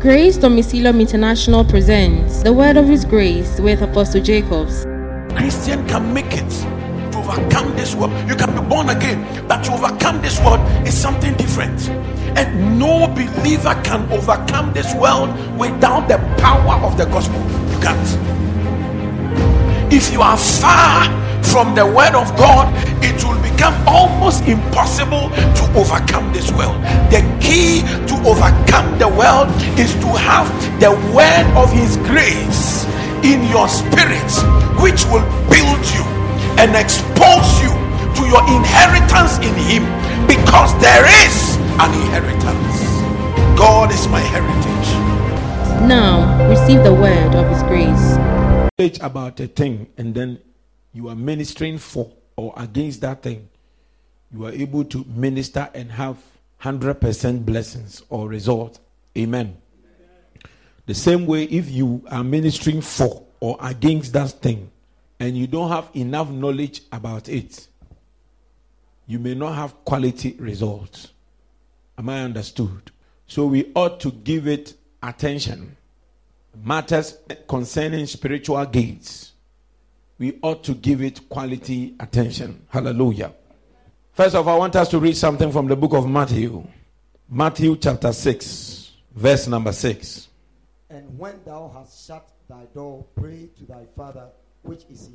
Grace Domicilum International presents the Word of His Grace with Apostle Jacobs. Christian can make it to overcome this world. You can be born again, but to overcome this world is something different. And no believer can overcome this world without the power of the gospel. You can't. If you are far from the word of God, it will become almost impossible to overcome this world. The key to overcome the world is to have the word of His grace in your spirit, which will build you and expose you to your inheritance in Him, because there is an inheritance. God is my heritage. Now receive the word of His grace. About a thing, and then you are ministering for or against that thing, you are able to minister and have 100% blessings or result. Amen. The same way, if you are ministering for or against that thing and you don't have enough knowledge about it, you may not have quality results. Am I understood? So we ought to give it attention. Matters concerning spiritual gates, we ought to give it quality attention. Hallelujah. First of all, I want us to read something from the book of Matthew. Matthew chapter 6, verse number 6. And when thou hast shut thy door, pray to thy Father which is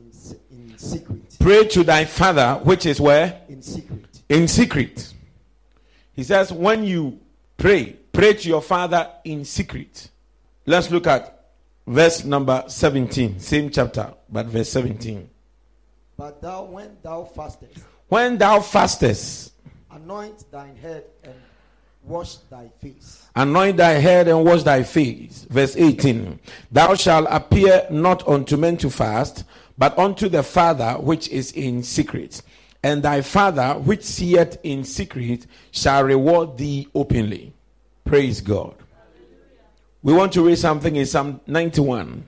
in secret. Pray to thy Father which is where? In secret. In secret. He says, when you pray, pray to your Father in secret. Let's look at verse number 17, same chapter, but verse 17. But thou, when thou fastest, anoint thine head and wash thy face. Anoint thy head and wash thy face. Verse 18. Thou shalt appear not unto men to fast, but unto the Father which is in secret. And thy Father which seeth in secret shall reward thee openly. Praise God. We want to read something in Psalm 91.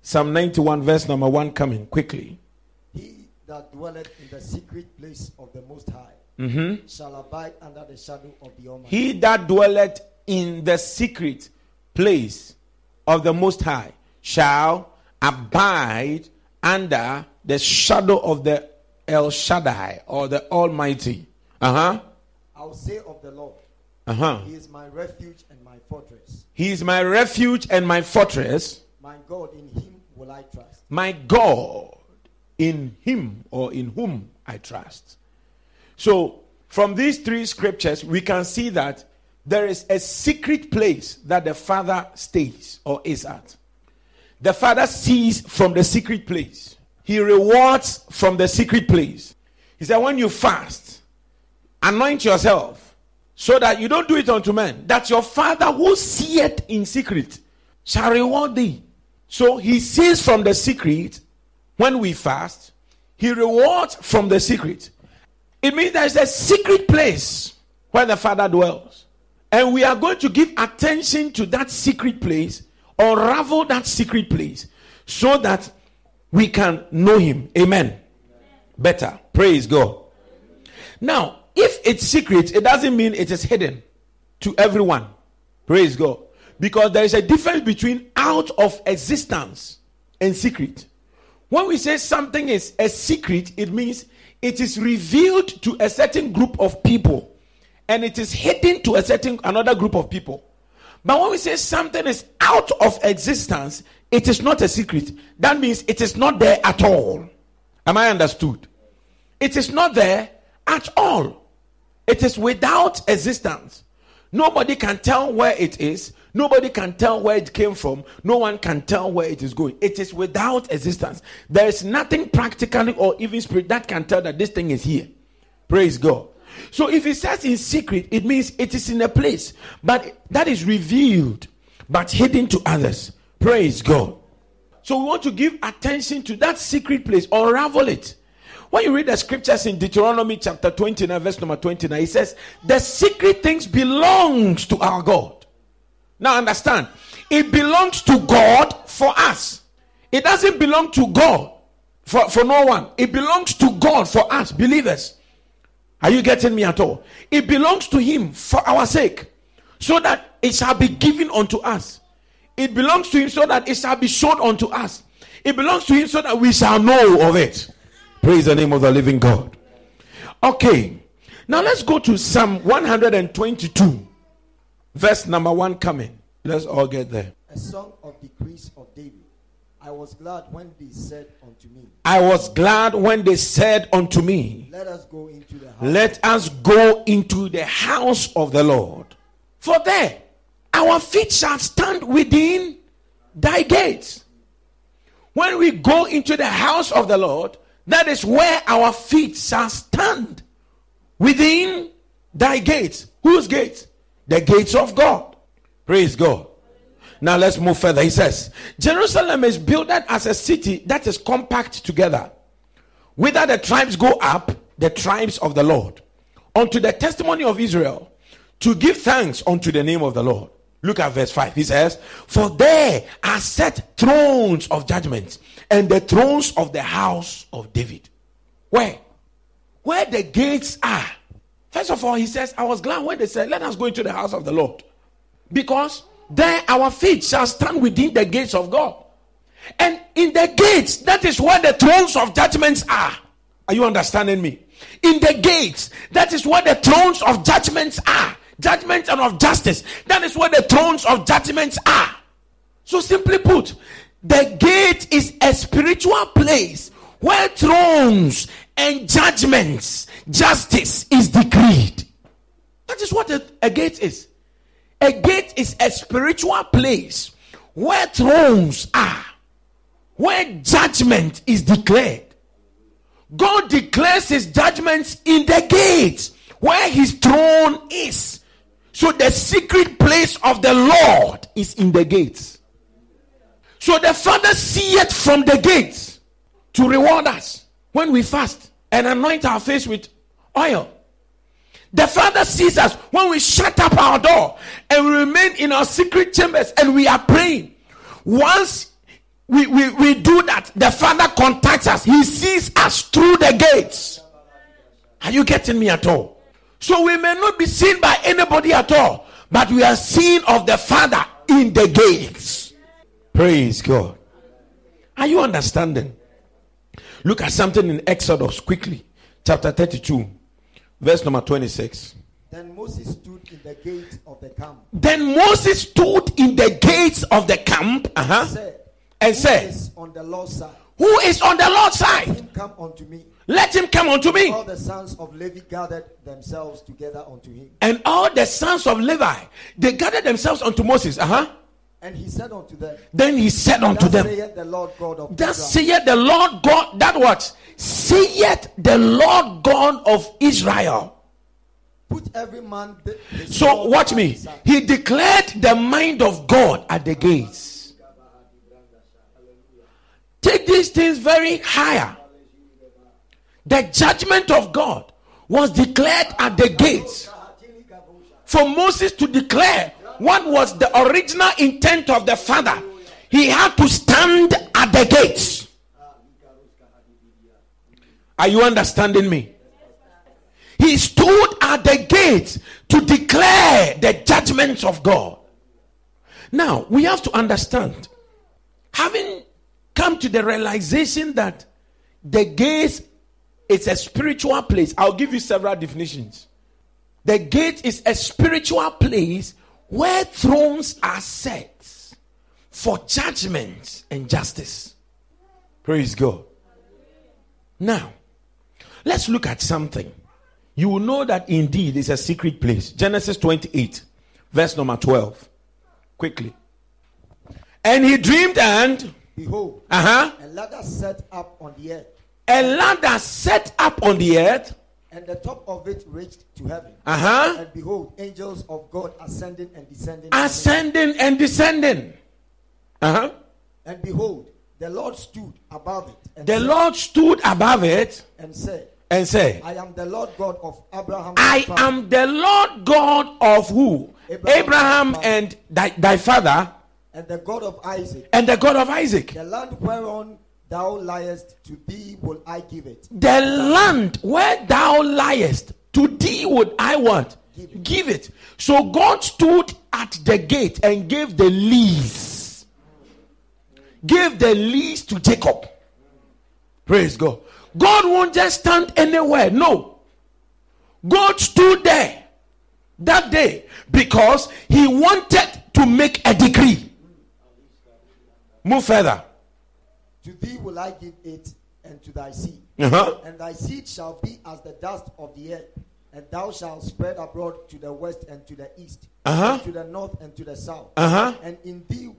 Psalm 91 verse number 1 coming quickly. He that dwelleth in the secret place of the Most High shall abide under the shadow of the Almighty. He that dwelleth in the secret place of the Most High shall abide under the shadow of the El Shaddai or the Almighty. I'll say of the Lord. He is my refuge and my fortress. He is my refuge and my fortress. My God, in Him will I trust. My God, in Him or in whom I trust. So, from these three scriptures, we can see that there is a secret place that the Father stays or is at. The Father sees from the secret place. He rewards from the secret place. He said, when you fast, anoint yourself, so that you don't do it unto men, that your Father who seeth in secret shall reward thee. So He sees from the secret when we fast. He rewards from the secret. It means there is a secret place where the Father dwells. And we are going to give attention to that secret place, unravel that secret place, so that we can know Him. Amen. Better. Praise God. Now, if it's secret, it doesn't mean it is hidden to everyone. Praise God. Because there is a difference between out of existence and secret. When we say something is a secret, it means it is revealed to a certain group of people, and it is hidden to a certain another group of people. But when we say something is out of existence, it is not a secret. That means it is not there at all. Am I understood? It is not there at all. It is without existence. Nobody can tell where it is. Nobody can tell where it came from. No one can tell where it is going. It is without existence. There is nothing practically or even spirit that can tell that this thing is here. Praise God. So if it says in secret, it means it is in a place, but that is revealed, but hidden to others. Praise God. So we want to give attention to that secret place, unravel it. When you read the scriptures in Deuteronomy chapter 29, verse number 29, it says, the secret things belongs to our God. Now understand, it belongs to God for us. It doesn't belong to God for no one. It belongs to God for us, believers. Are you getting me at all? It belongs to Him for our sake, so that it shall be given unto us. It belongs to him so that it shall be showed unto us. It belongs to him so that we shall know of it. Praise the name of the living God. Okay. Now let's go to Psalm 122. Verse number 1 coming. Let's all get there. A song of decrees of David. I was glad when they said unto me. I was glad when they said unto me. Let us go into the house. Let us go into the house of the Lord. For there our feet shall stand within thy gates. When we go into the house of the Lord, that is where our feet shall stand within thy gates. Whose gates? The gates of God. Praise God. Now let's move further. He says, Jerusalem is built as a city that is compact together. Whither the tribes go up, the tribes of the Lord, unto the testimony of Israel, to give thanks unto the name of the Lord. Look at verse 5. He says, for there are set thrones of judgment, and the thrones of the house of David. Where? Where the gates are. First of all, he says, I was glad when they said, let us go into the house of the Lord. Because there our feet shall stand within the gates of God. And in the gates, that is where the thrones of judgments are. Are you understanding me? In the gates, that is where the thrones of judgments are. Judgment and of justice. That is where the thrones of judgments are. So simply put, the gate is a spiritual place where thrones and judgments, justice is decreed. That is what a gate is. A gate is a spiritual place where thrones are, where judgment is declared. God declares his judgments in the gates where his throne is. So the secret place of the Lord is in the gates. So the Father seeth from the gates to reward us when we fast and anoint our face with oil. The Father sees us when we shut up our door and we remain in our secret chambers and we are praying. Once we do that, the Father contacts us. He sees us through the gates. Are you getting me at all? So we may not be seen by anybody at all, but we are seen of the Father in the gates. Praise God. Are you understanding? Look at something in Exodus quickly. Chapter 32. Verse number 26. Then Moses stood in the gate of the camp. Uh-huh. And said, Who is on the Lord's side? Let him come unto me. All the sons of Levi gathered themselves together unto him. And all the sons of Levi, they gathered themselves unto Moses. Uh-huh. And he said unto them. Saith the Lord God of Israel. Saith the Lord God of Israel. Put every man. So watch me. He declared the mind of God at the gates. Take these things very higher. The judgment of God was declared at the gates. For Moses to declare what was the original intent of the Father, he had to stand at the gates. Are you understanding me? He stood at the gates to declare the judgments of God. Now, we have to understand, having come to the realization that the gates is a spiritual place. I'll give you several definitions. The gate is a spiritual place where thrones are set for judgment and justice. Praise God. Now, let's look at something. You will know that indeed it's a secret place. Genesis 28, verse number 12. Quickly. And he dreamed and... Behold, a ladder set up on the earth. And the top of it reached to heaven. And behold, angels of God ascending and descending. And behold, the Lord stood above it. And said. I am the Lord God of Abraham. Am the Lord God of who? Abraham and thy father. And the God of Isaac. The land whereon thou liest, to thee will I give it. The land where thou liest, to thee would I want. Give it. So God stood at the gate and gave the lease. Gave the lease to Jacob. Praise God. God won't just stand anywhere. No. God stood there that day because he wanted to make a decree. Move further. To thee will I give it and to thy seed. And thy seed shall be as the dust of the earth. And thou shalt spread abroad to the west and to the east, and to the north and to the south. And in thee,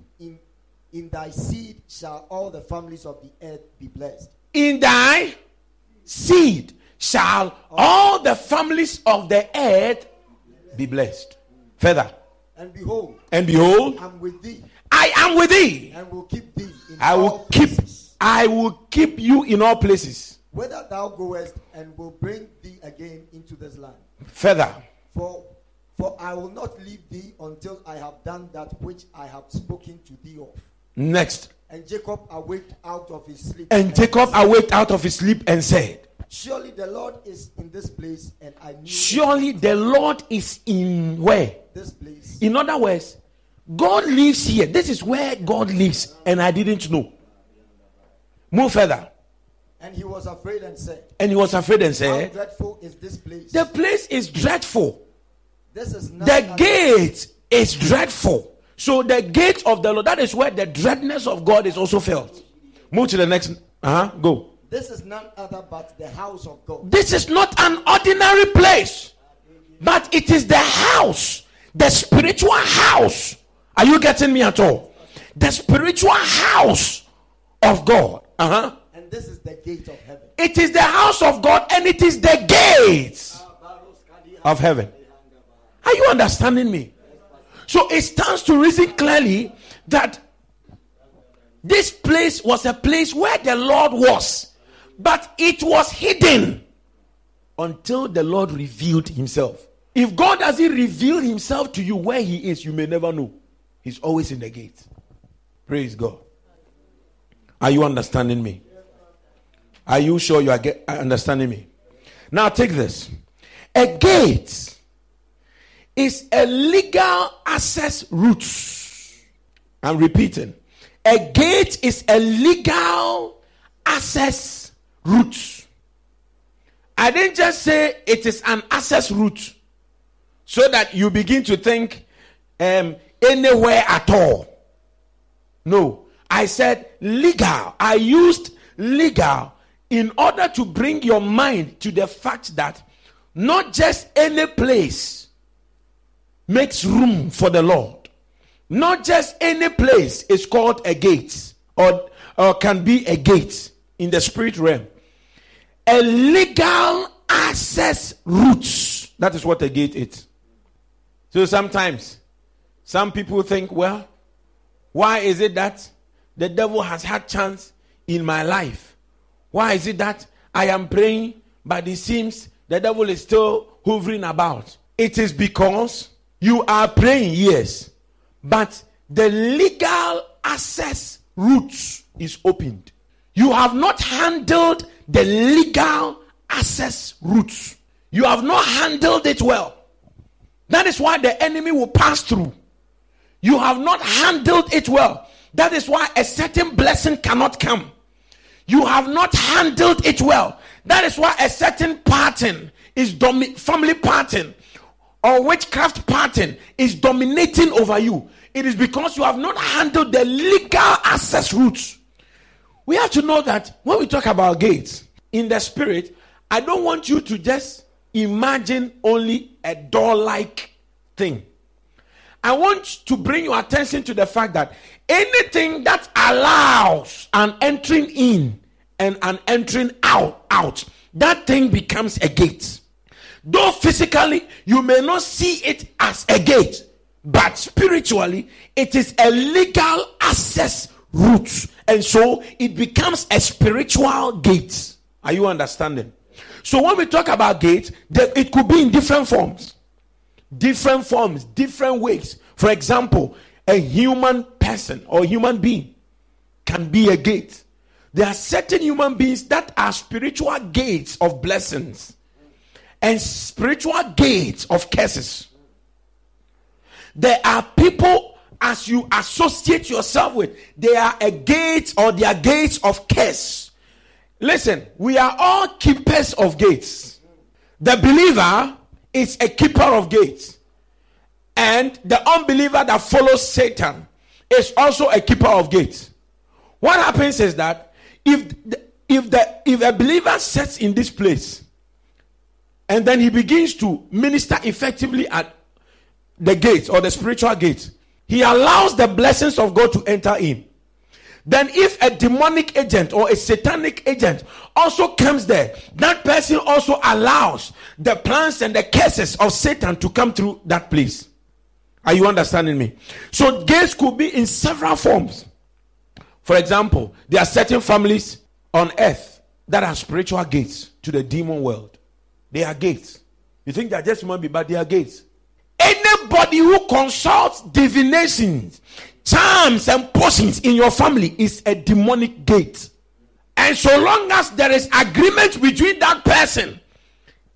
in thy seed shall all the families of the earth be blessed. In thy seed shall all the families of the earth be blessed. Further. And behold, I am with thee. And will keep thee in all places. I will keep you in all places. Whether thou goest, and will bring thee again into this land. Further. For I will not leave thee until I have done that which I have spoken to thee of. Next. And Jacob awaked out of his sleep. And said, surely the Lord is in this place, and I knew. Surely the Lord is in where? This place. In other words, God lives here. This is where God lives, and I didn't know. Move further. And he was afraid and said, how dreadful is this place? The place is dreadful. The gate is dreadful. So the gate of the Lord, that is where the dreadness of God is also felt. Move to the next. Go. This is none other but the house of God. This is not an ordinary place, but it is the house, the spiritual house. Are you getting me at all? The spiritual house of God. This is the gate of heaven. It is the house of God, and it is the gate of heaven. Are you understanding me? So it stands to reason clearly that this place was a place where the Lord was, but it was hidden until the Lord revealed himself. If God doesn't reveal himself to you where he is, you may never know. He's always in the gate. Praise God. Are you understanding me? Are you sure you are understanding me? Now take this. A gate is a legal access route. I'm repeating. A gate is a legal access route. I didn't just say it is an access route so that you begin to think anywhere at all. No. I said legal. I used legal in order to bring your mind to the fact that not just any place makes room for the Lord. Not just any place is called a gate or can be a gate in the spirit realm. A legal access route. That is what a gate is. So sometimes, some people think, well, why is it that the devil has had chance in my life? Why is it that I am praying, but it seems the devil is still hovering about? It is because you are praying, yes, but the legal access route is opened. You have not handled the legal access route. You have not handled it well. That is why the enemy will pass through. You have not handled it well. That is why a certain blessing cannot come. You have not handled it well. That is why a certain pattern is family pattern or witchcraft pattern is dominating over you. It is because you have not handled the legal access routes. We have to know that when we talk about gates in the spirit, I don't want you to just imagine only a door-like thing. I want to bring your attention to the fact that anything that allows an entering in and an entering out, that thing becomes a gate. Though physically, you may not see it as a gate, but spiritually, it is a legal access route. And so, it becomes a spiritual gate. Are you understanding? So, when we talk about gate, it could be in different forms. Different forms, different ways. For example, a human person or human being can be a gate. There are certain human beings that are spiritual gates of blessings. and spiritual gates of curses. There are people, as you associate yourself with, they are a gate, or they are gates of curse. Listen, we are all keepers of gates. The believer is a keeper of gates. And the unbeliever that follows Satan is also a keeper of gates. What happens is that if a believer sits in this place and then he begins to minister effectively at the gates or the spiritual gates, he allows the blessings of God to enter in. Then if a demonic agent or a satanic agent also comes there, that person also allows the plans and the curses of Satan to come through that place. Are you understanding me? So gates could be in several forms. For example, there are certain families on earth that are spiritual gates to the demon world. They are gates. You think they're just human beings, but they are gates. Anybody who consults divinations, charms, and potions in your family is a demonic gate. And so long as there is agreement between that person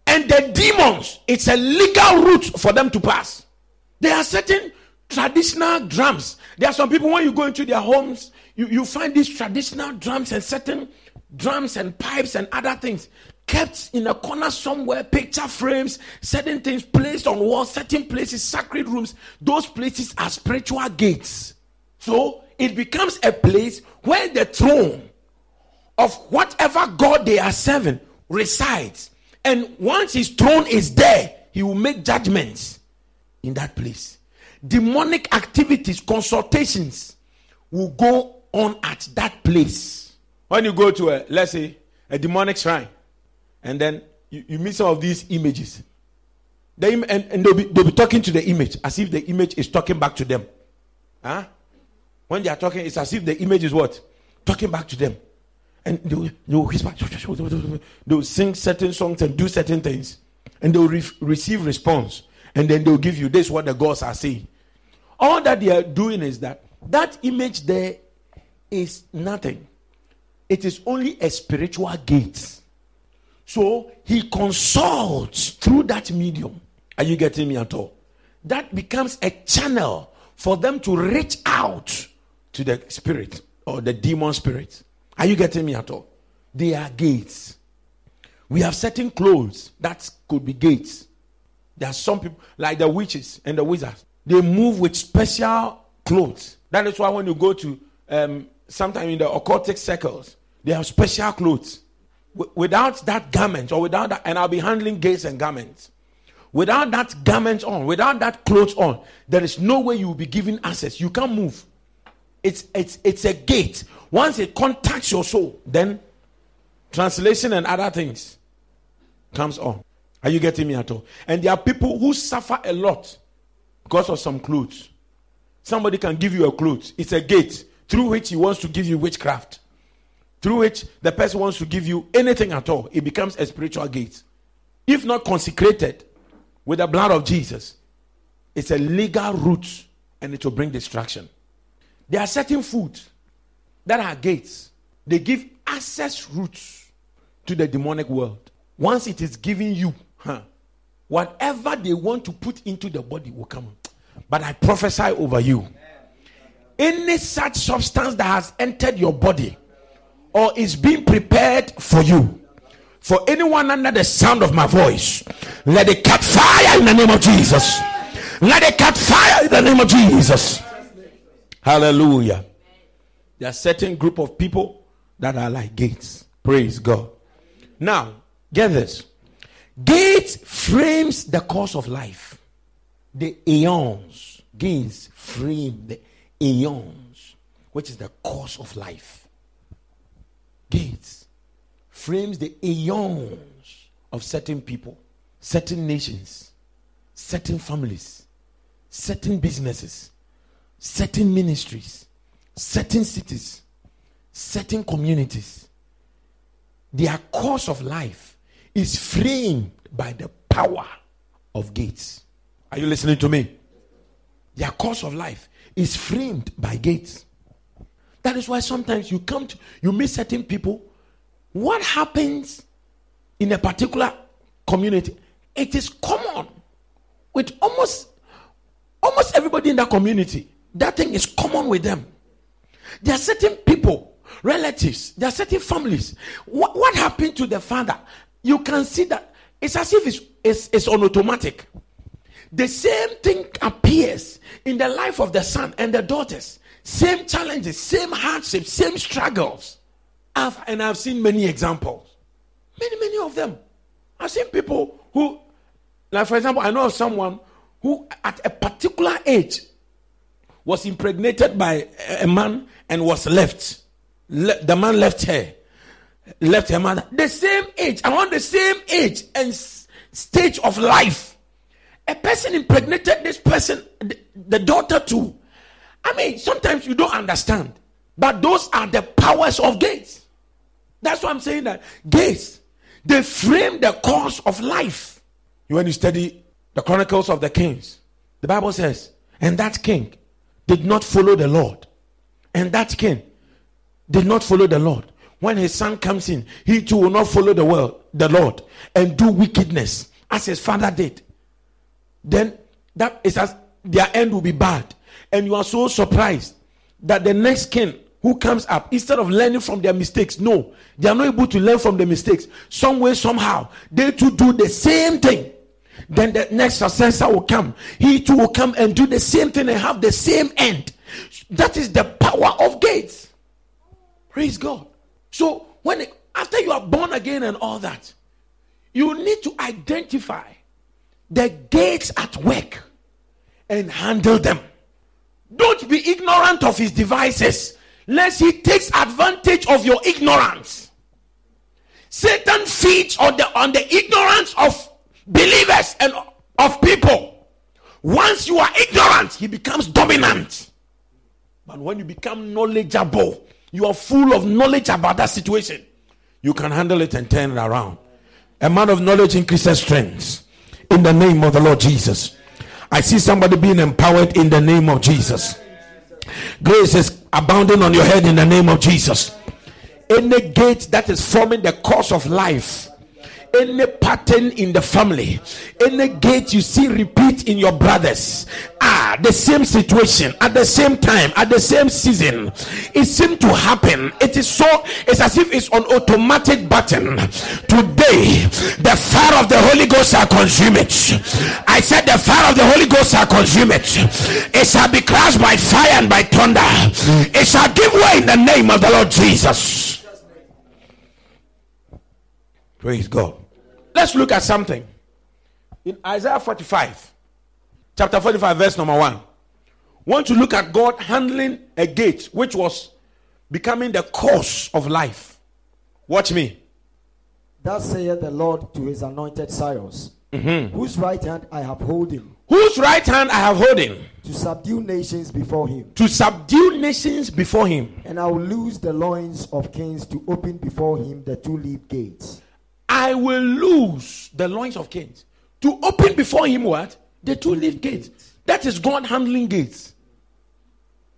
and the demons, it's a legal route for them to pass. There are certain traditional drums. There are some people, when you go into their homes, you find these traditional drums and certain drums and pipes and other things kept in a corner somewhere, picture frames, certain things placed on walls, certain places, sacred rooms. Those places are spiritual gates. So it becomes a place where the throne of whatever God they are serving resides. And once his throne is there, he will make judgments in that place. Demonic activities, consultations will go on at that place. When you go to a demonic shrine, and then you meet some of these images. They'll be talking to the image as if the image is talking back to them. Huh? When they are talking, it's as if the image is what? Talking back to them. And they'll whisper. They'll sing certain songs and do certain things. And they'll receive response. And then they'll give you this, what the gods are saying. All that they are doing is that image there is nothing. It is only a spiritual gate. So he consults through that medium. Are you getting me at all? That becomes a channel for them to reach out to the spirit or the demon spirit. Are you getting me at all? They are gates. We have certain clothes that could be gates. There are some people, like the witches and the wizards, they move with special clothes. That is why when you go to sometime in the occultic circles, they have special clothes. Without that garment, or without that, and I'll be handling gates and garments. Without that garment on, without that clothes on, there is no way you will be given access. You can't move. It's a gate. Once it contacts your soul, then translation and other things comes on. Are you getting me at all? And there are people who suffer a lot because of some clothes. Somebody can give you a clothes. It's a gate through which he wants to give you witchcraft. Through which the person wants to give you anything at all. It becomes a spiritual gate. If not consecrated with the blood of Jesus, it's a legal route and it will bring destruction. There are certain foods that are gates. They give access routes to the demonic world. Once it is given you, whatever they want to put into the body will come. But I prophesy over you. Any such substance that has entered your body or is being prepared for you, for anyone under the sound of my voice, let it catch fire in the name of Jesus. Let it catch fire in the name of Jesus. Hallelujah. There are certain group of people that are like gates. Praise God. Now, get this. Gates frames the course of life. The aeons. Gates frame the aeons, which is the course of life. Gates frames the aeons of certain people, certain nations, certain families, certain businesses, certain ministries, certain cities, certain communities. Their course of life is framed by the power of gates. Are you listening to me? Their course of life is framed by gates. That is why sometimes you meet certain people. What happens in a particular community it is common with almost everybody in that community. That thing is common with them. There are certain people, relatives, there are certain families. What happened to the father? You can see that it's as if it's on automatic. The same thing appears in the life of the son and the daughters. Same challenges, same hardships, same struggles. I've seen many examples. Many of them. I've seen people who, like for example, I know of someone who at a particular age was impregnated by a man and was left. The man left her mother. The same age, around the same age and stage of life. A person impregnated this person, the daughter too. I mean, sometimes you don't understand, but those are the powers of gates. That's why I'm saying that gates, they frame the course of life. When you study the Chronicles of the Kings, the Bible says, and that king did not follow the Lord. And that king did not follow the Lord. When his son comes in, he too will not follow the Lord, and do wickedness as his father did. Then that is as their end will be bad. And you are so surprised that the next king who comes up, instead of learning from their mistakes, no, they are not able to learn from their mistakes. Some way, somehow, they too do the same thing. Then the next successor will come. He too will come and do the same thing and have the same end. That is the power of gates. Praise God. So, after you are born again and all that, you need to identify the gates at work and handle them. Don't be ignorant of his devices, lest he takes advantage of your ignorance. Satan feeds on the ignorance of believers and of people. Once you are ignorant, he becomes dominant. But when you become knowledgeable, you are full of knowledge about that situation, you can handle it and turn it around. A man of knowledge increases strength. In the name of the Lord Jesus. I see somebody being empowered in the name of Jesus. Grace is abounding on your head in the name of Jesus. Any gate that is forming the course of life, any pattern in the family, any gate you see repeat in your brothers, the same situation at the same time, at the same season, it seemed to happen. It's as if it's on automatic button. Today, the fire of the Holy Ghost shall consume it. I said the fire of the Holy Ghost shall consume it. It shall be crushed by fire and by thunder. It shall give way in the name of the Lord Jesus. Praise God. Let's look at something in Isaiah 45. Chapter 45, verse number 1. Want to look at God handling a gate which was becoming the course of life. Watch me. Thus saith the Lord to his anointed Cyrus, whose right hand I have holding. Whose right hand I have holding. To subdue nations before him. To subdue nations before him. And I will loose the loins of kings to open before him the two-leaf gates. I will loose the loins of kings. To open before him what? The two-leaf gates. That is God handling gates.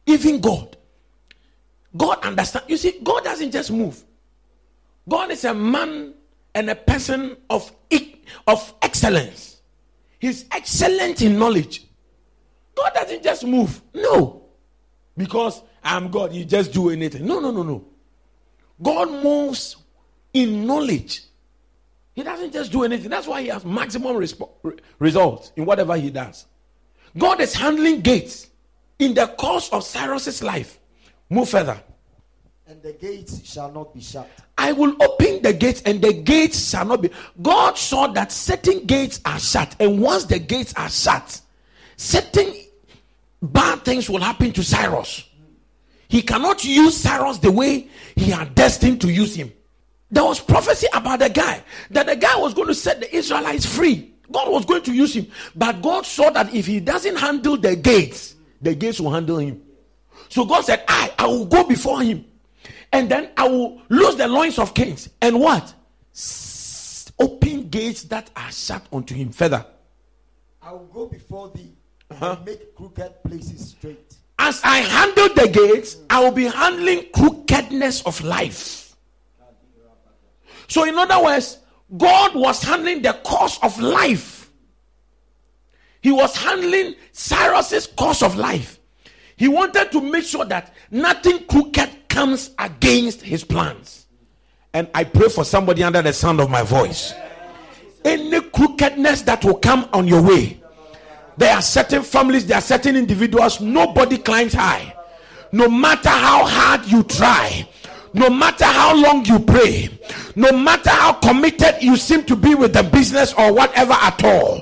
Even God. God understands. You see, God doesn't just move. God is a man and a person of excellence. He's excellent in knowledge. God doesn't just move. No. Because I'm God, you just do anything. No. God moves in knowledge. He doesn't just do anything. That's why he has maximum results in whatever he does. God is handling gates in the course of Cyrus's life. Move further. And the gates shall not be shut. I will open the gates and the gates shall not be. God saw that certain gates are shut. And once the gates are shut, certain bad things will happen to Cyrus. He cannot use Cyrus the way he had destined to use him. There was prophecy about the guy, that the guy was going to set the Israelites free. God was going to use him. But God saw that if he doesn't handle the gates will handle him. So God said, I will go before him. And then I will loose the loins of kings. And what? Open gates that are shut unto him. Further. I will go before thee and make crooked places straight. As I handle the gates, I will be handling crookedness of life. So in other words, God was handling the course of life. He was handling Cyrus's course of life. He wanted to make sure that nothing crooked comes against his plans. And I pray for somebody under the sound of my voice. Any crookedness that will come on your way, there are certain families, there are certain individuals, nobody climbs high. No matter how hard you try, no matter how long you pray, no matter how committed you seem to be with the business or whatever at all,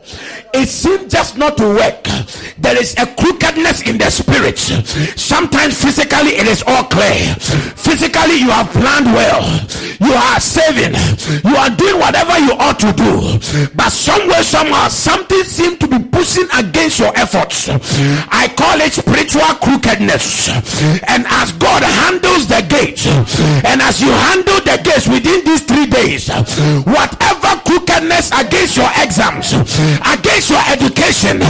it seems just not to work. There is a crookedness in the spirit. Sometimes physically it is all clear. Physically you have planned well. You are saving. You are doing whatever you ought to do. But somewhere, somehow, something seems to be pushing against your efforts. I call it spiritual crookedness. And as God handles the gate, and as you handle the gates within these 3 days, whatever crookedness against your exams, against your education,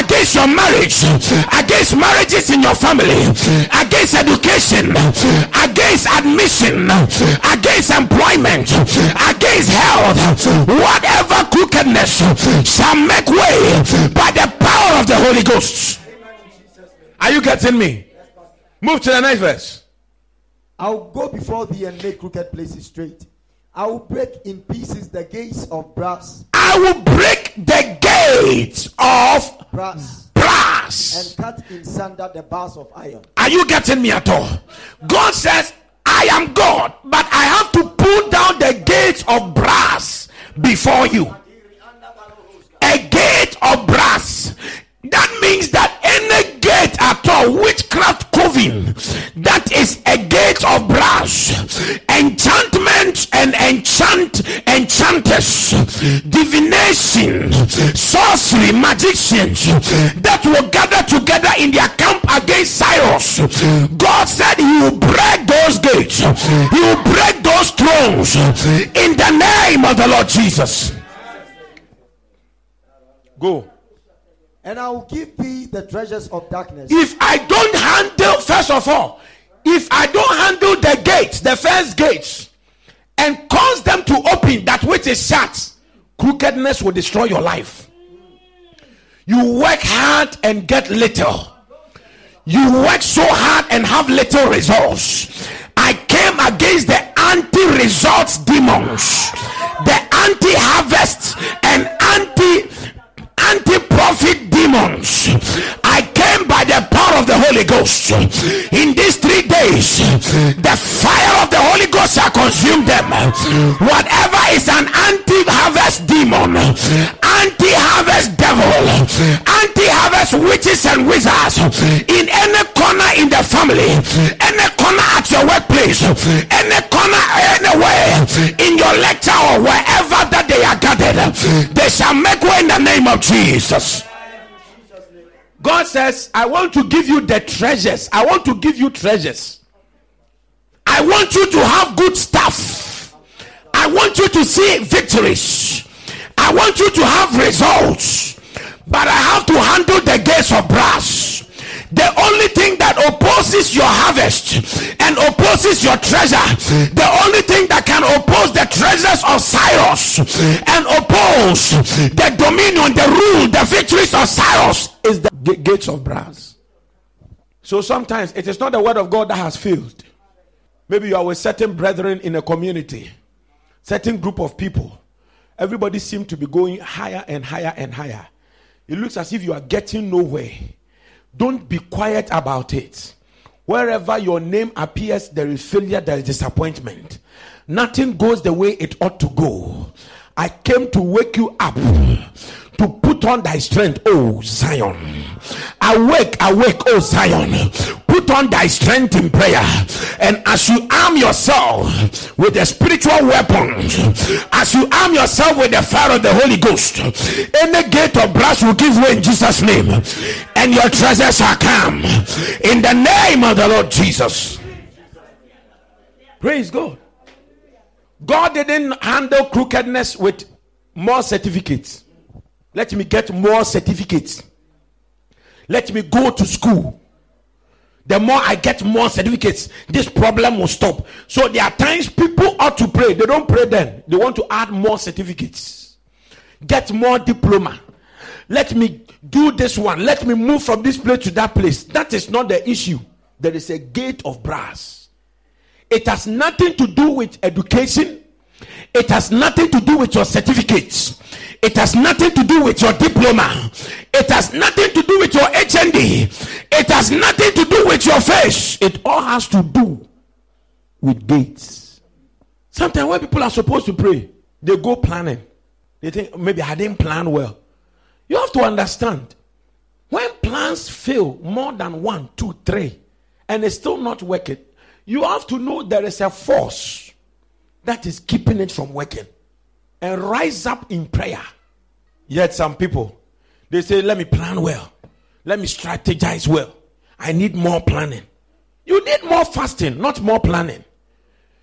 against your marriage, against marriages in your family, against education, against admission, against employment, against health, whatever crookedness shall make way by the power of the Holy Ghost. Are you getting me? Move to the next verse. I will go before thee and make crooked places straight. I will break in pieces the gates of brass. I will break the gates of brass. And cut in sunder the bars of iron. Are you getting me at all? God says, I am God, but I have to pull down the gates of brass before you. A gate of brass. That means that any gate at all, witchcraft coven, that is a gate of brass, enchantment and enchanters, divination, sorcery, magicians that will gather together in their camp against Cyrus. God said he will break those gates, he will break those thrones in the name of the Lord Jesus. Go. And I will give thee the treasures of darkness. If I don't handle, first of all, if I don't handle the gates, the first gates, and cause them to open that which is shut, crookedness will destroy your life. You work hard and get little. You work so hard and have little results. I came against the anti-results demons, the anti-harvest and anti-profit demons. I came by the power of the Holy Ghost. In these 3 days, the fire of the Holy Ghost shall consume them. Whatever is an anti-harvest demon, anti-harvest devil, anti-harvest witches and wizards, in any corner in the family, any corner at your workplace, any corner anywhere in your lecture or wherever that they are gathered, they shall make way in the name of Jesus. God says, I want to give you the treasures. I want to give you treasures. I want you to have good stuff. I want you to see victories. I want you to have results. But I have to handle the gates of brass. The only thing that opposes your harvest and opposes your treasure, the only thing that can oppose the treasures of Cyrus and oppose the dominion, the rule, the victories of Cyrus is the gates of brass. So sometimes it is not the word of God that has failed. Maybe you are with certain brethren in a community, certain group of people. Everybody seems to be going higher and higher and higher. It looks as if you are getting nowhere. Don't be quiet about it. Wherever your name appears, there is failure, there is disappointment. Nothing goes the way it ought to go. I came to wake you up, to put on thy strength, O Zion. Awake, awake, O Zion. Put on thy strength in prayer. And as you arm yourself with the spiritual weapons, as you arm yourself with the fire of the Holy Ghost, any gate of brass will give way in Jesus' name. And your treasures shall come. In the name of the Lord Jesus. Praise God. God didn't handle crookedness with more certificates. Let me get more certificates. Let me go to school. The more I get more certificates, this problem will stop. So there are times people ought to pray. They don't pray then. They want to add more certificates. Get more diploma. Let me do this one. Let me move from this place to that place. That is not the issue. There is a gate of brass. It has nothing to do with education. It has nothing to do with your certificates. It has nothing to do with your diploma. It has nothing to do with your HND. It has nothing to do with your face. It all has to do with gates. Sometimes when people are supposed to pray, they go planning. They think, maybe I didn't plan well. You have to understand, when plans fail more than 1, 2, 3, and it's still not working, you have to know there is a force that is keeping it from working. And rise up in prayer. Yet some people, they say, let me plan well. Let me strategize well. I need more planning. You need more fasting, not more planning.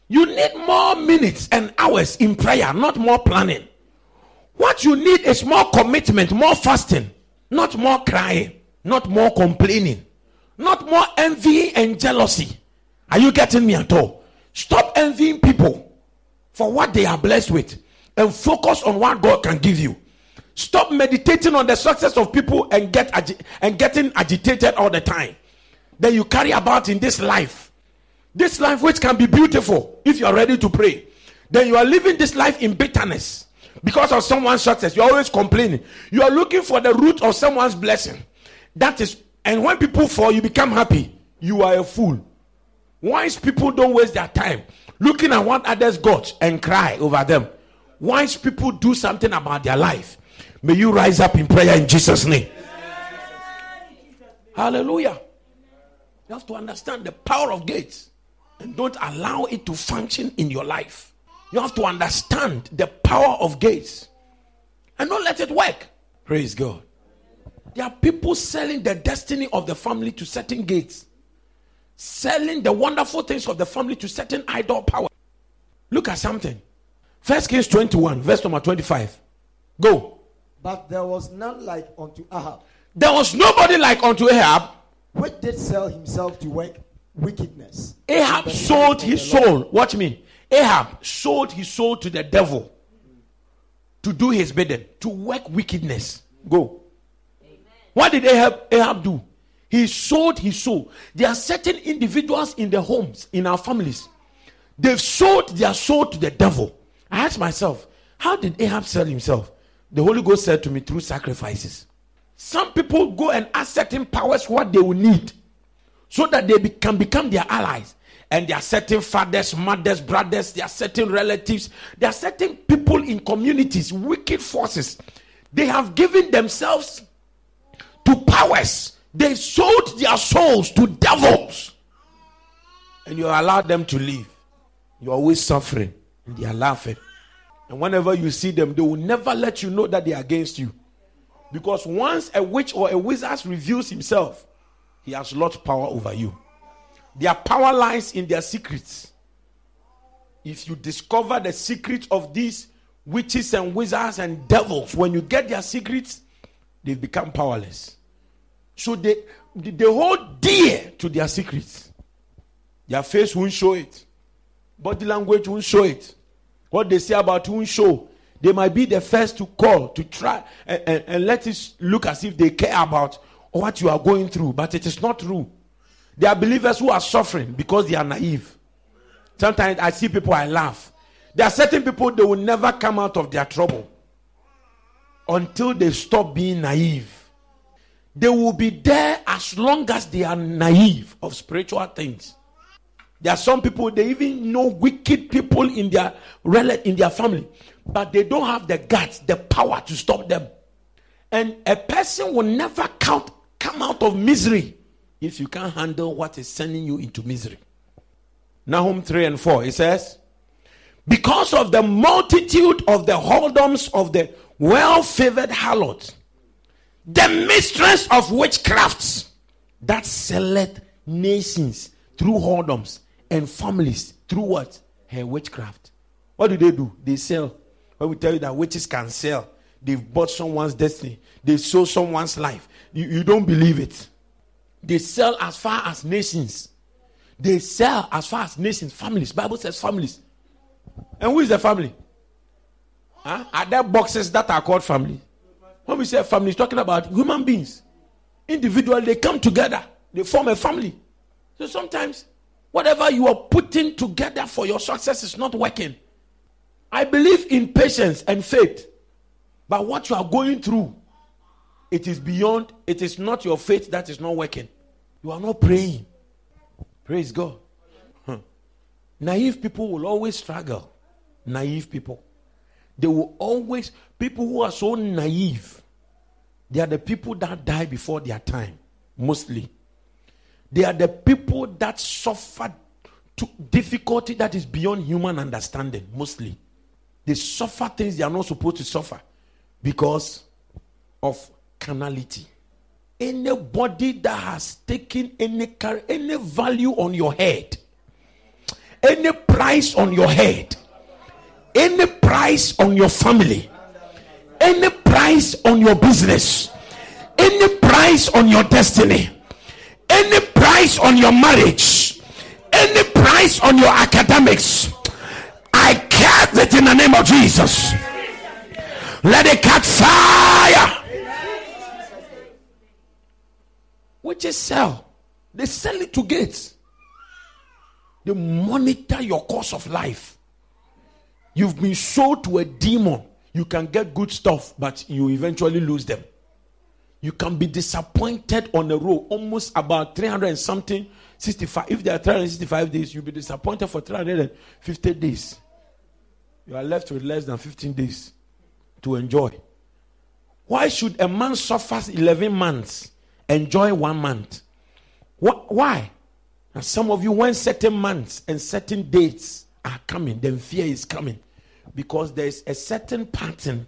You need more minutes and hours in prayer, not more planning. What you need is more commitment, more fasting, not more crying, not more complaining, not more envy and jealousy. Are you getting me at all? Stop envying people for what they are blessed with, and focus on what God can give you. Stop meditating on the success of people and getting agitated all the time. Then you carry about in this life which can be beautiful if you are ready to pray. Then you are living this life in bitterness because of someone's success. You are always complaining. You are looking for the root of someone's blessing. That is, and when people fall, you become happy. You are a fool. Wise people don't waste their time looking at what others got and cry over them. Wise people do something about their life. May you rise up in prayer in Jesus' name. Amen. Hallelujah. You have to understand the power of gates and don't allow it to function in your life. You have to understand the power of gates and don't let it work. Praise God. There are people selling the destiny of the family to certain gates, selling the wonderful things of the family to certain idol power. Look at something. 1 Kings 21, verse number 25. Go. But there was none like unto Ahab. There was nobody like unto Ahab. Which did sell himself to work wickedness. Ahab sold his soul. Watch me. Ahab sold his soul to the devil to do his bidding, to work wickedness. Go. Amen. What did Ahab do? He sold his soul. There are certain individuals in the homes, in our families. They've sold their soul to the devil. I asked myself, how did Ahab sell himself? The Holy Ghost said to me, through sacrifices. Some people go and ask certain powers what they will need so that they can become their allies. And there are certain fathers, mothers, brothers, there are certain relatives, there are certain people in communities, wicked forces. They have given themselves to powers. They sold their souls to devils. And you allow them to live. You're always suffering. They are laughing. And whenever you see them, they will never let you know that they are against you. Because once a witch or a wizard reveals himself, he has lost power over you. Their power lies in their secrets. If you discover the secret of these witches and wizards and devils, when you get their secrets, they become powerless. So they hold dear to their secrets. Their face won't show it. Body language won't show it. What they say about won't show. They might be the first to call, to try, and let it look as if they care about what you are going through. But it is not true. There are believers who are suffering because they are naive. Sometimes I see people, I laugh. There are certain people, they will never come out of their trouble until they stop being naive. They will be there as long as they are naive of spiritual things. There are some people, they even know wicked people in their family, but they don't have the guts, the power to stop them. And a person will never come out of misery if you can't handle what is sending you into misery. Nahum 3 and 4, it says, because of the multitude of the whoredoms of the well-favored harlot, the mistress of witchcrafts, that selleth nations through whoredoms and families through what? Her witchcraft. What do? They sell. When we tell you that witches can sell, they've bought someone's destiny, they've sold someone's life. You don't believe it. They sell as far as nations. They sell as far as nations, families. Bible says families. And who is the family? Huh? Are there boxes that are called family? When we say family, it's talking about human beings. Individually, they come together. They form a family. So sometimes, whatever you are putting together for your success is not working. I believe in patience and faith. But what you are going through, it is beyond, it is not your faith that is not working. You are not praying. Praise God. Huh. Naive people will always struggle. Naive people. They will always, people who are so naive, they are the people that die before their time, mostly. They are the people that suffer difficulty that is beyond human understanding, mostly. They suffer things they are not supposed to suffer because of carnality. Anybody that has taken any value on your head, any price on your head, any price on your family, any price on your business, any price on your destiny, any price on your marriage, any price on your academics, I cast it in the name of Jesus. Let it catch fire. Which is sell. They sell it to gates. They monitor your course of life. You've been sold to a demon. You can get good stuff, but you eventually lose them. You can be disappointed on the road. Almost about 365. If there are 365 days, you'll be disappointed for 350 days. You are left with less than 15 days to enjoy. Why should a man suffer 11 months? Enjoy 1 month. Why? And some of you, when certain months and certain dates are coming, then fear is coming. Because there is a certain pattern,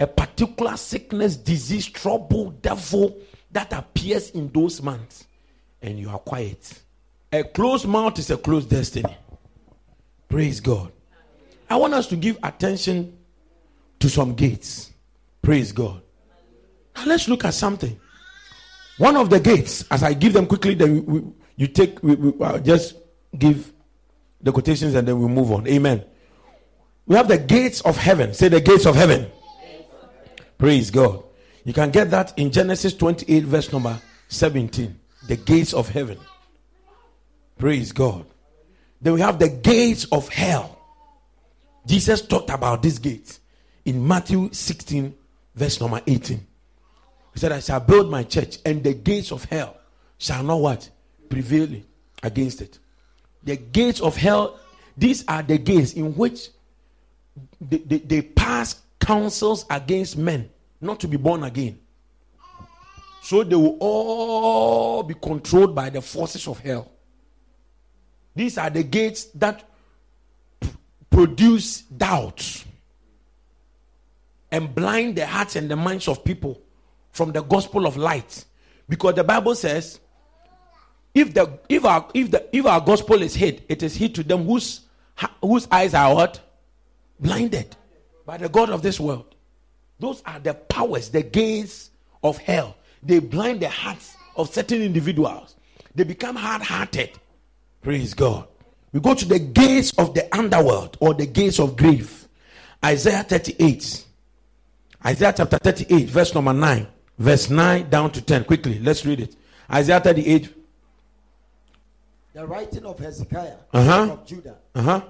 a particular sickness, disease, trouble, devil that appears in those months. And you are quiet. A closed mouth is a closed destiny. Praise God. I want us to give attention to some gates. Praise God. Now let's look at something. One of the gates, as I give them quickly, then I'll just give the quotations and then we move on. Amen. We have the gates of heaven. Say the gates of heaven. Praise God. You can get that in Genesis 28, verse number 17. The gates of heaven. Praise God. Then we have the gates of hell. Jesus talked about these gates in Matthew 16, verse number 18. He said, I shall build my church, and the gates of hell shall not what? Prevail against it. The gates of hell, these are the gates in which they pass counsels against men not to be born again. So they will all be controlled by the forces of hell. These are the gates that produce doubts and blind the hearts and the minds of people from the gospel of light, because the Bible says, if our gospel is hid, it is hid to them whose eyes are what? Blinded by the god of this world. Those are the powers, the gates of hell. They blind the hearts of certain individuals. They become hard-hearted. Praise God. We go to the gates of the underworld or the gates of grief. Isaiah chapter 38, verse number 9. Verse 9 down to 10. Quickly, let's read it. Isaiah 38. The writing of Hezekiah, king of Judah,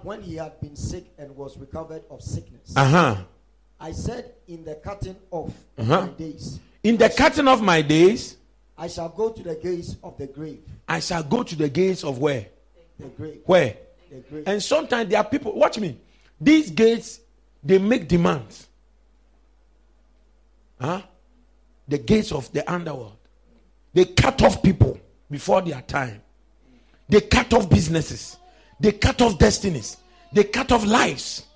when he had been sick and was recovered of sickness. I said, in the cutting off my days. In the cutting off my days, I shall go to the gates of the grave. I shall go to the gates of where? The grave. Where? The grave. And sometimes there are people, watch me. These gates, they make demands. The gates of the underworld. They cut off people before their time. They cut off businesses. They cut off destinies. They cut off lives.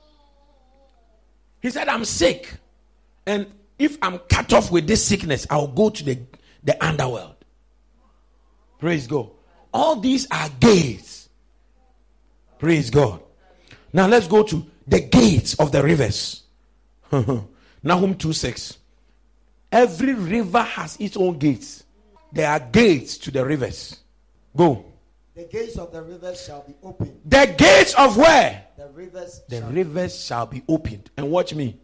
He said, I'm sick. And if I'm cut off with this sickness, I'll go to the underworld. Praise God. All these are gates. Praise God. Now let's go to the gates of the rivers. Nahum 2:6. Every river has its own gates. There are gates to the rivers. Go. The gates of the rivers shall be opened. The gates of where? The rivers. The rivers shall be opened. And watch me.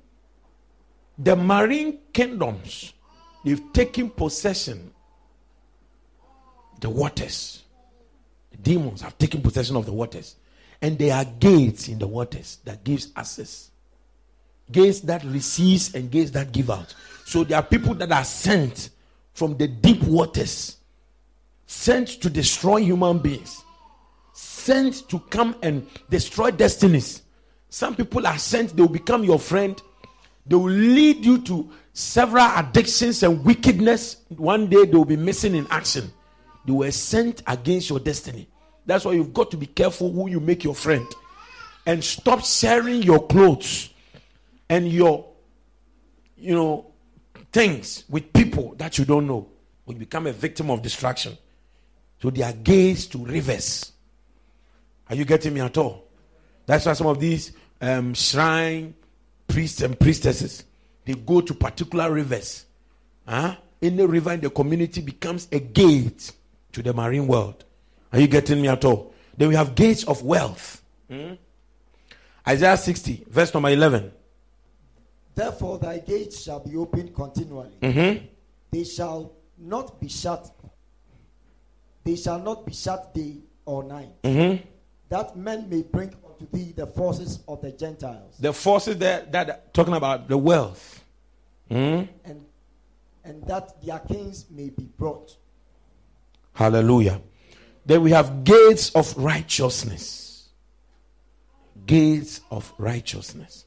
The marine kingdoms, they've taken possession. The waters. The demons have taken possession of the waters. And there are gates in the waters that gives access. Gates that receives and gates that give out. So there are people that are sent from the deep waters, sent to destroy human beings, sent to come and destroy destinies. Some people are sent, they will become your friend. They will lead you to several addictions and wickedness. One day they will be missing in action. They were sent against your destiny. That's why you've got to be careful who you make your friend. And stop sharing your clothes and your, things with people that you don't know. You become a victim of distraction. So they are gates to rivers. Are you getting me at all? That's why some of these shrine priests and priestesses, they go to particular rivers. Any river in the community becomes a gate to the marine world. Are you getting me at all? Then we have gates of wealth. Isaiah 60, verse number 11. Therefore thy gates shall be opened continually. They shall not be shut. They shall not be shut day or night. That men may bring unto thee the forces of the Gentiles. The forces that are talking about the wealth. And that their kings may be brought. Hallelujah. Then we have gates of righteousness. Gates of righteousness.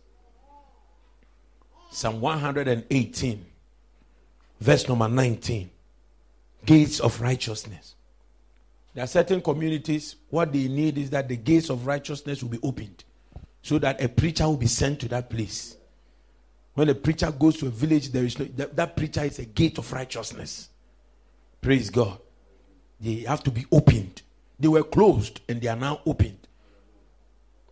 Psalm 118, verse number 19. Gates of righteousness. There are certain communities, what they need is that the gates of righteousness will be opened so that a preacher will be sent to that place. When a preacher goes to a village, there is that preacher is a gate of righteousness. Praise God. They have to be opened. They were closed and they are now opened.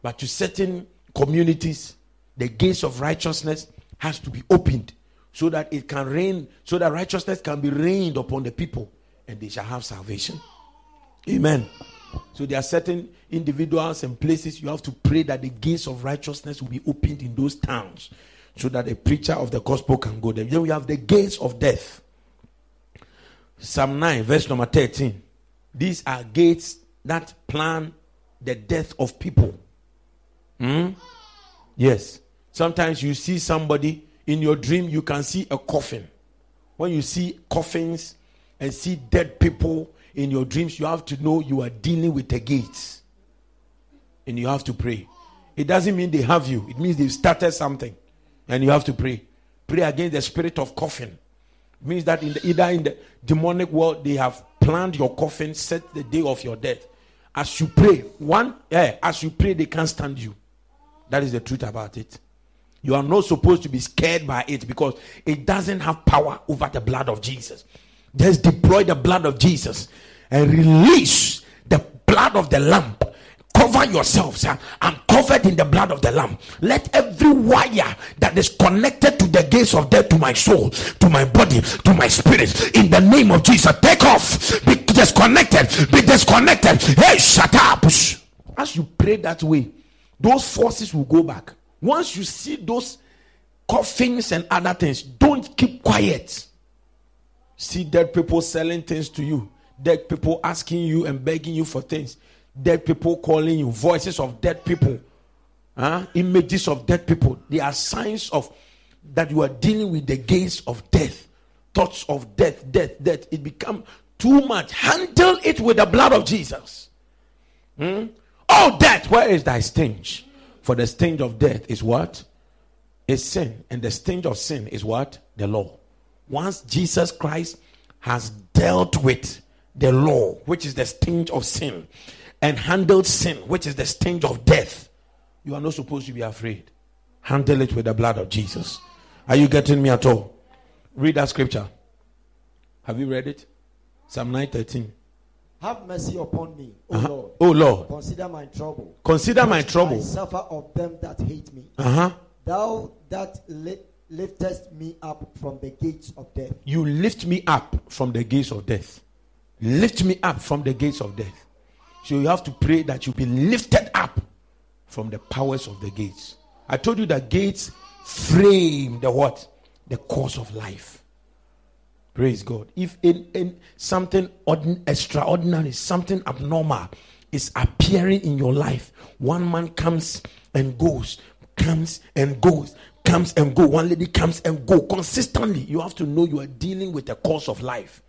But to certain communities, the gates of righteousness has to be opened so that it can rain, so that righteousness can be rained upon the people and they shall have salvation. Amen. So there are certain individuals and places you have to pray that the gates of righteousness will be opened in those towns so that a preacher of the gospel can go there. Then we have the gates of death. Psalm 9, verse number 13. These are gates that plan the death of people. Yes. Sometimes you see somebody in your dream, you can see a coffin. When you see coffins and see dead people in your dreams, you have to know you are dealing with the gates. And you have to pray. It doesn't mean they have you. It means they've started something. And you have to pray. Pray against the spirit of coffin. It means that either in the demonic world, they have planned your coffin, set the day of your death. As you pray, they can't stand you. That is the truth about it. You are not supposed to be scared by it because it doesn't have power over the blood of Jesus. Just deploy the blood of Jesus and release the blood of the Lamb. Cover yourselves. I'm covered in the blood of the Lamb. Let every wire that is connected to the gates of death, to my soul, to my body, to my spirit, in the name of Jesus, take off. Be disconnected. Be disconnected. Hey, shut up. As you pray that way, those forces will go back. Once you see those coffins and other things, don't keep quiet. See dead people selling things to you. Dead people asking you and begging you for things. Dead people calling you. Voices of dead people. Images of dead people. They are signs of that you are dealing with the gates of death. Thoughts of death. It becomes too much. Handle it with the blood of Jesus. Oh, death, where is thy sting? For the sting of death is what? Is sin. And the sting of sin is what? The law. Once Jesus Christ has dealt with the law, which is the sting of sin, and handled sin, which is the sting of death, you are not supposed to be afraid. Handle it with the blood of Jesus. Are you getting me at all? Read that scripture. Have you read it? Psalm 9:13. Have mercy upon me, O Lord. O Lord. Consider my trouble. Consider my trouble. I suffer of them that hate me. Thou that liftest me up from the gates of death. You lift me up from the gates of death. Lift me up from the gates of death. So you have to pray that you be lifted up from the powers of the gates. I told you that gates frame the what? The course of life. Praise God. If in something extraordinary, something abnormal is appearing in your life, one man comes and goes, comes and goes, comes and goes. One lady comes and goes. Consistently, you have to know you are dealing with a course of life,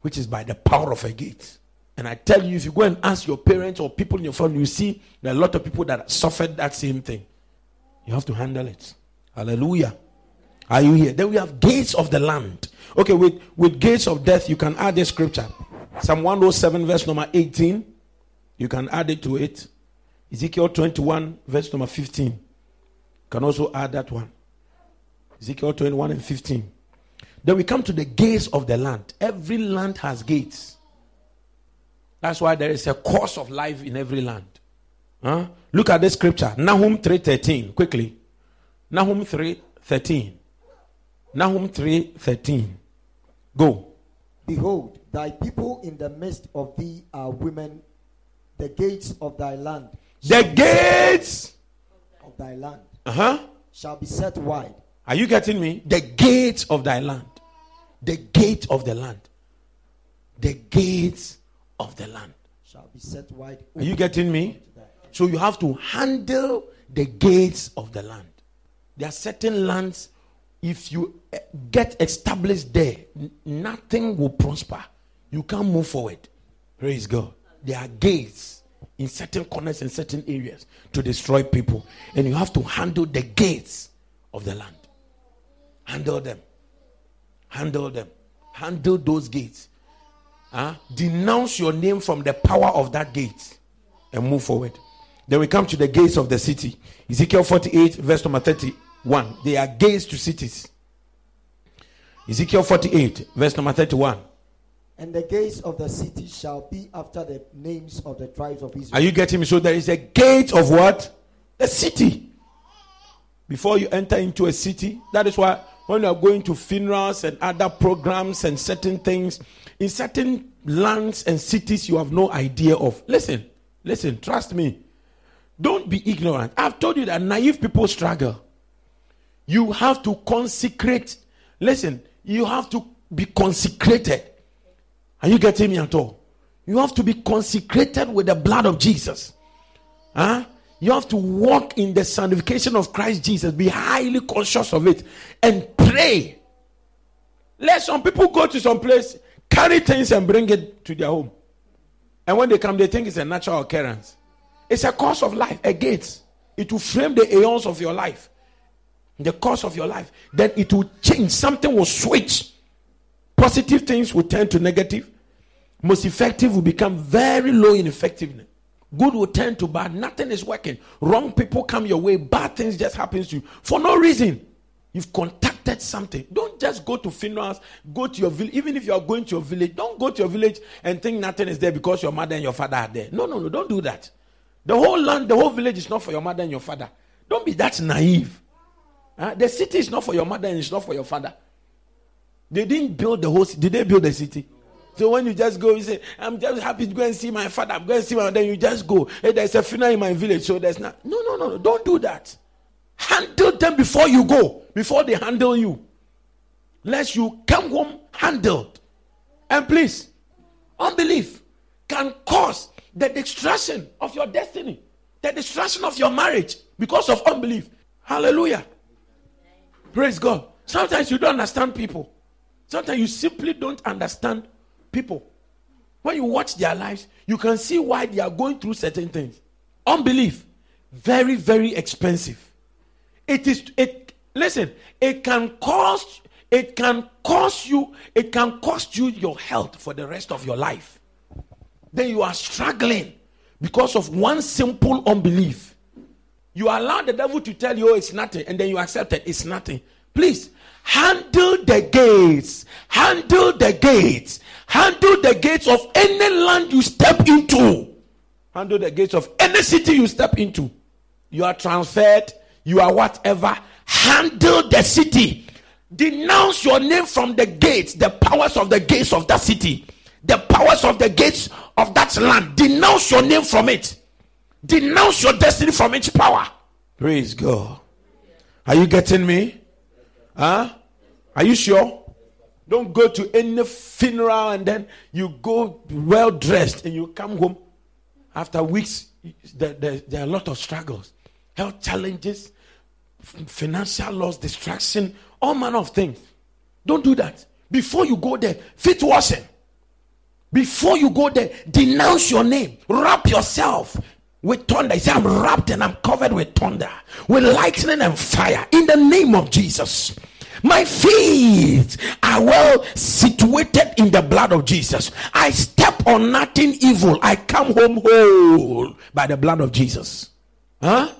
which is by the power of a gate. And I tell you, if you go and ask your parents or people in your family, you see there are a lot of people that suffered that same thing. You have to handle it. Hallelujah. Are you here? Then we have gates of the land. Okay, with gates of death, you can add this scripture. Psalm 107, verse number 18. You can add it to it. Ezekiel 21, verse number 15. You can also add that one. Ezekiel 21 and 15. Then we come to the gates of the land. Every land has gates. That's why there is a course of life in every land. Huh? Look at this scripture. Nahum 3:13. Quickly. Nahum 3:13. Nahum 3:13. Go. Behold, thy people in the midst of thee are women, the gates of thy land. The gates of thy land shall be set wide. Are you getting me? The gates of thy land. The gate of the land. The gates of the land shall be set wide. Open. Are you getting me? So you have to handle the gates of the land. There are certain lands, if you get established there, nothing will prosper. You can't move forward. Praise God. There are gates in certain corners and certain areas to destroy people. And you have to handle the gates of the land. Handle them. Handle them. Handle those gates. Denounce your name from the power of that gate and move forward. Then we come to the gates of the city. Ezekiel 48, verse number 31. They are gates to cities. Ezekiel 48, verse number 31. And the gates of the city shall be after the names of the tribes of Israel. Are you getting me? So there is a gate of what? The city. Before you enter into a city, that is why when you are going to funerals and other programs and certain things, in certain lands and cities you have no idea of. Listen, trust me. Don't be ignorant. I've told you that naive people struggle. You have to consecrate. Listen, you have to be consecrated. Are you getting me at all? You have to be consecrated with the blood of Jesus. You have to walk in the sanctification of Christ Jesus. Be highly conscious of it. And pray. Let some people go to some place, carry things and bring it to their home. And when they come, they think it's a natural occurrence. It's a course of life, a gate. It will frame the aeons of your life. The course of your life. Then it will change. Something will switch. Positive things will turn to negative. Most effective will become very low in effectiveness. Good will turn to bad. Nothing is working. Wrong people come your way. Bad things just happen to you. For no reason. You've contacted something. Don't just go to funerals. Go to your village. Even if you are going to your village, don't go to your village and think nothing is there because your mother and your father are there. No. Don't do that. The whole land, the whole village is not for your mother and your father. Don't be that naive. The city is not for your mother and it's not for your father. They didn't build the whole city. Did they build the city? So when you just go, you say, I'm just happy to go and see my father. I'm going to see my mother. Then you just go. Hey, there's a funeral in my village, so there's not. No. Don't do that. Handle them before you go. Before they handle you. Lest you come home handled. And please, unbelief can cause the destruction of your destiny, the destruction of your marriage because of unbelief. Hallelujah. Praise God. Sometimes you don't understand people. Sometimes you simply don't understand people. When you watch their lives, you can see why they are going through certain things. Unbelief, very, very expensive. It can cost you your health for the rest of your life. Then you are struggling because of one simple unbelief. You allow the devil to tell you, oh, it's nothing, and then you accept it, it's nothing. Please, handle the gates. Handle the gates. Handle the gates of any land you step into. Handle the gates of any city you step into. You are transferred, you are whatever. handle the city. Denounce your name from the gates, the powers of the gates of that city, the powers of the gates of that land. Denounce your name from it. Denounce your destiny from its power. Praise God. Are you getting me? Huh? Are you sure? Don't go to any funeral and then you go well dressed and you come home. After weeks, there are a lot of struggles, health challenges, financial loss, distraction, all manner of things. Don't do that. Before you go there, feet washing. Before you go there, denounce your name. Wrap yourself with thunder. You say, I'm wrapped and I'm covered with thunder, with lightning and fire. In the name of Jesus. My feet are well situated in the blood of Jesus. I step on nothing evil. I come home whole by the blood of Jesus. Huh?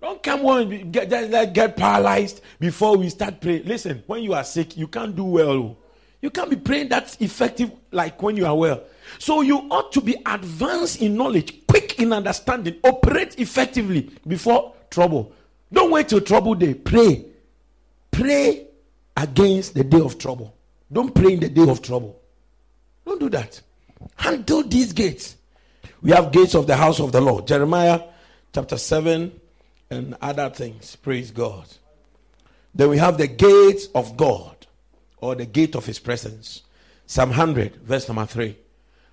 Don't come home and get paralyzed before we start praying. Listen, when you are sick, you can't do well. You can't be praying that's effective like when you are well. So you ought to be advanced in knowledge, quick in understanding, operate effectively before trouble. Don't wait till trouble day. Pray. Pray against the day of trouble. Don't pray in the day of trouble. Don't do that. Handle these gates. We have gates of the house of the Lord. Jeremiah chapter 7 and other things. Praise God. Then we have the gates of God, or the gate of his presence. Psalm 100 verse number 3.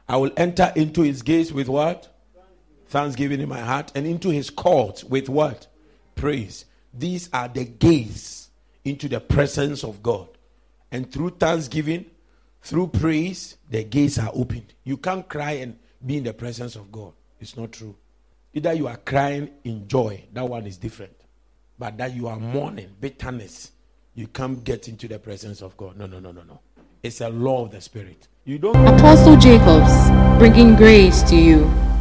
I will enter into his gates with what? Thanksgiving in my heart, and into his courts with what? Praise. These are the gates into the presence of God. And through thanksgiving, through praise, the gates are opened. You can't cry and be in the presence of God. It's not true. Either you are crying in joy, that one is different. But that you are mourning, bitterness, you can't get into the presence of God. No. It's a law of the Spirit. You don't. Apostle Jacobs, bringing grace to you.